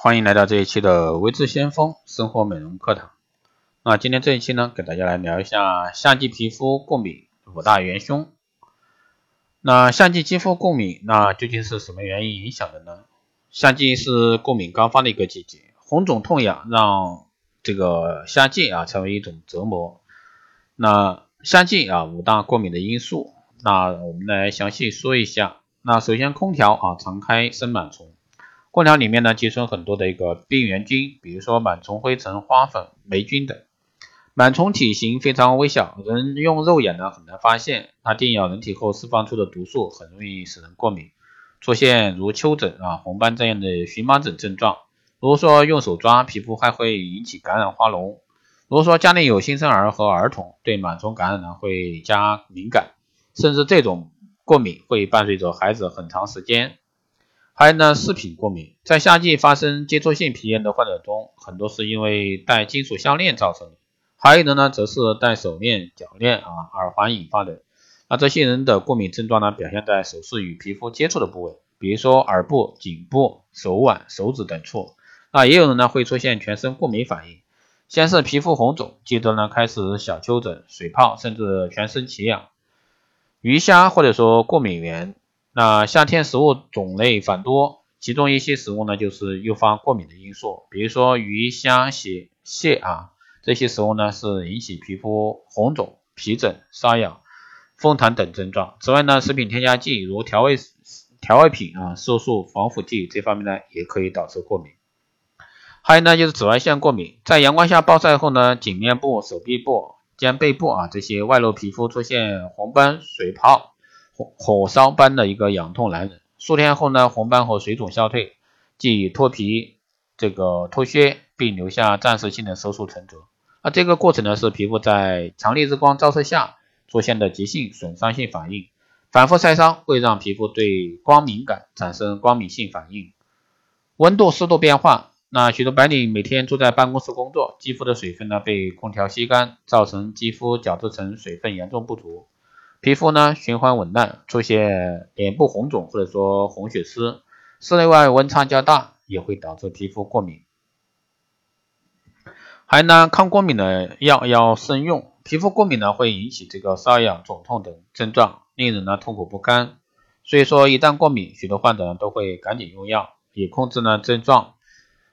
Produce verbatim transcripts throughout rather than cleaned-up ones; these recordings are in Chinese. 欢迎来到这一期的微智先锋生活美容课堂。那今天这一期呢，给大家来聊一下夏季皮肤过敏五大元凶。那夏季肌肤过敏，那究竟是什么原因影响的呢？夏季是过敏高发的一个季节，红肿痛痒让这个夏季啊成为一种折磨。那夏季啊五大过敏的因素，那我们来详细说一下。那首先空调啊常开生螨虫。空调里面呢寄生很多的一个病原菌，比如说螨虫、灰尘、花粉、霉菌等。螨虫体型非常微小，人用肉眼呢很难发现，它叮咬人体后释放出的毒素很容易使人过敏，出现如丘疹啊、红斑这样的荨麻疹症状。如果说用手抓皮肤，还会引起感染花脓。如果说家里有新生儿和儿童，对螨虫感染呢会加敏感，甚至这种过敏会伴随着孩子很长时间。还有呢，饰品过敏，在夏季发生接触性皮炎的患者中，很多是因为戴金属项链造成的，还有的呢，则是戴手链、脚链啊、耳环引发的。那这些人的过敏症状呢，表现在首饰与皮肤接触的部位，比如说耳部、颈部、手腕、手指等处。那也有人呢，会出现全身过敏反应，先是皮肤红肿，接着呢，开始小丘疹、水泡，甚至全身奇痒。鱼虾或者说过敏源。那夏天食物种类繁多，其中一些食物呢就是诱发过敏的因素，比如说鱼虾蟹蟹啊，这些食物呢是引起皮肤红肿、皮疹、瘙痒、风痰等症状。此外呢，食品添加剂如调味调味品啊、色素、防腐剂这方面呢也可以导致过敏。还有呢就是紫外线过敏，在阳光下暴晒后呢，颈面部、手臂部、肩背部啊这些外露皮肤出现红斑、水泡、火烧般的一个痒痛难忍，数天后呢，红斑和水肿消退，即脱皮、这个脱屑，并留下暂时性的色素沉着。那这个过程呢，是皮肤在强烈日光照射下出现的急性损伤性反应，反复晒伤会让皮肤对光敏感，产生光敏性反应。温度、湿度变化，那许多白领每天坐在办公室工作，肌肤的水分呢被空调吸干，造成肌肤角质层水分严重不足。皮肤呢循环紊乱，出现脸部红肿或者说红血丝，室内外温差较大也会导致皮肤过敏。还呢，抗过敏的药要慎用，皮肤过敏呢会引起这个瘙痒、肿痛等症状，令人呢痛苦不堪。所以说一旦过敏，许多患者呢都会赶紧用药，以控制呢症状。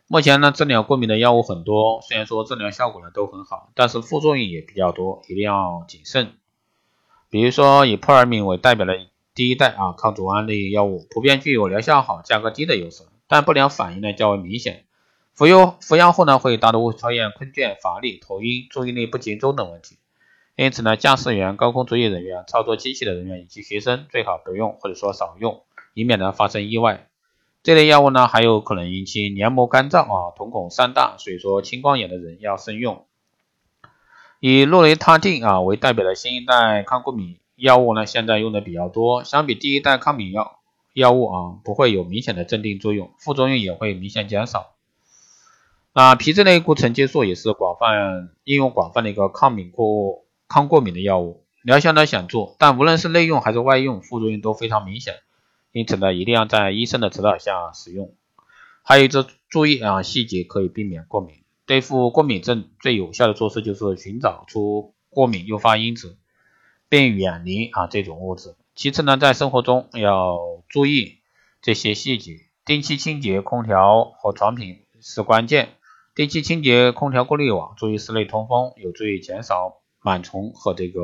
目前呢治疗过敏的药物很多，虽然说治疗效果呢都很好，但是副作用也比较多，一定要谨慎。比如说以扑尔敏为代表的第一代啊抗组胺类药物，普遍具有疗效好、价格低的优势，但不良反应呢较为明显。服用服药后呢，会大多出现困倦、乏力、头晕、注意力不集中等问题。因此呢，驾驶员、高空作业人员、操作机器的人员以及学生最好不用或者说少用，以免呢发生意外。这类药物呢，还有可能引起黏膜干燥啊、瞳孔散大，所以说青光眼的人要慎用。以洛雷他定啊为代表的新一代抗过敏药物呢，现在用的比较多。相比第一代抗敏药药物啊，不会有明显的镇定作用，副作用也会明显减少。那皮质类固醇激素也是广泛应用广泛的一个抗敏过抗过敏的药物，疗效呢显著，但无论是内用还是外用，副作用都非常明显，因此呢，一定要在医生的指导下使用。还有这注意啊细节，可以避免过敏。对付过敏症最有效的措施就是寻找出过敏诱发因子，并远离啊这种物质。其次呢，在生活中要注意这些细节，定期清洁空调和床品是关键。定期清洁空调过滤网，注意室内通风，有助于减少螨虫和这个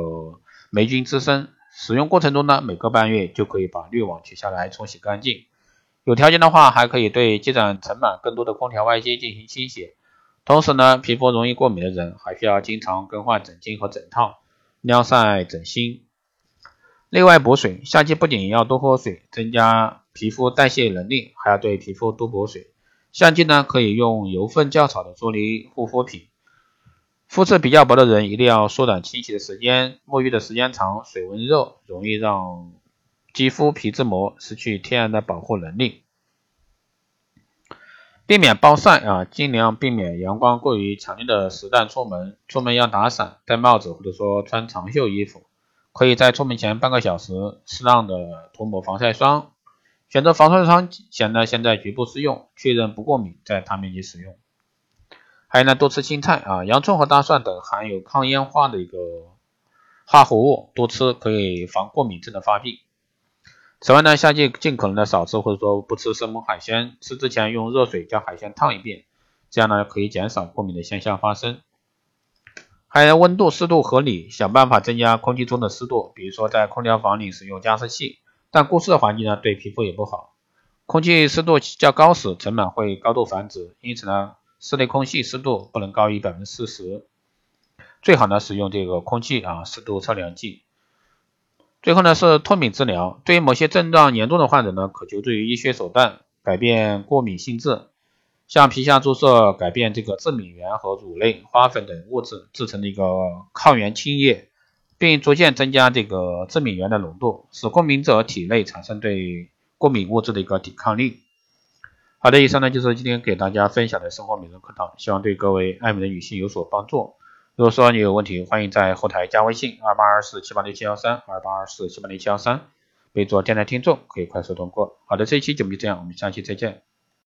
霉菌滋生。使用过程中呢，每个半月就可以把滤网取下来冲洗干净。有条件的话，还可以对积攒尘螨更多的空调外机进行清洗。同时呢，皮肤容易过敏的人还需要经常更换枕巾和枕套，晾晒枕芯。内外补水，夏季不仅要多喝水，增加皮肤代谢能力，还要对皮肤多补水。夏季呢，可以用油分较少的啫喱护肤品。肤质比较薄的人一定要缩短清洗的时间，沐浴的时间长，水温热，容易让肌肤皮质膜失去天然的保护能力。避免暴晒啊，尽量避免阳光过于强烈的时段出门。出门要打伞、戴帽子或者说穿长袖衣服。可以在出门前半个小时适量的涂抹防晒霜。选择防晒霜险呢，现在局部适用，确认不过敏再大面积使用。还有呢，多吃青菜啊，洋葱和大蒜等含有抗氧化的一个化合物，多吃可以防过敏症的发病。此外呢，夏季尽可能的少吃或者说不吃生猛海鲜，吃之前用热水将海鲜烫一遍，这样呢可以减少过敏的现象发生。还有温度适度合理，想办法增加空气中的湿度，比如说在空调房里使用加湿器，但过湿的环境呢对皮肤也不好。空气湿度较高时，尘螨会高度繁殖，因此呢室内空气湿度不能高于 百分之四十， 最好呢使用这个空气啊湿度测量计。最后呢是脱敏治疗，对于某些症状严重的患者呢，可求助于医学手段改变过敏性质，像皮下注射改变这个致敏原和乳类、花粉等物质制成的一个抗原清液，并逐渐增加这个致敏原的浓度，使过敏者体内产生对过敏物质的一个抵抗力。好的，以上呢就是今天给大家分享的生活美容课堂，希望对各位爱美的女性有所帮助。如果说你有问题，欢迎在后台加微信二八二四七八六七一三 二八二四七八六七一三，备注电台听众，可以快速通过。好的，这一期节目就这样，我们下期再见。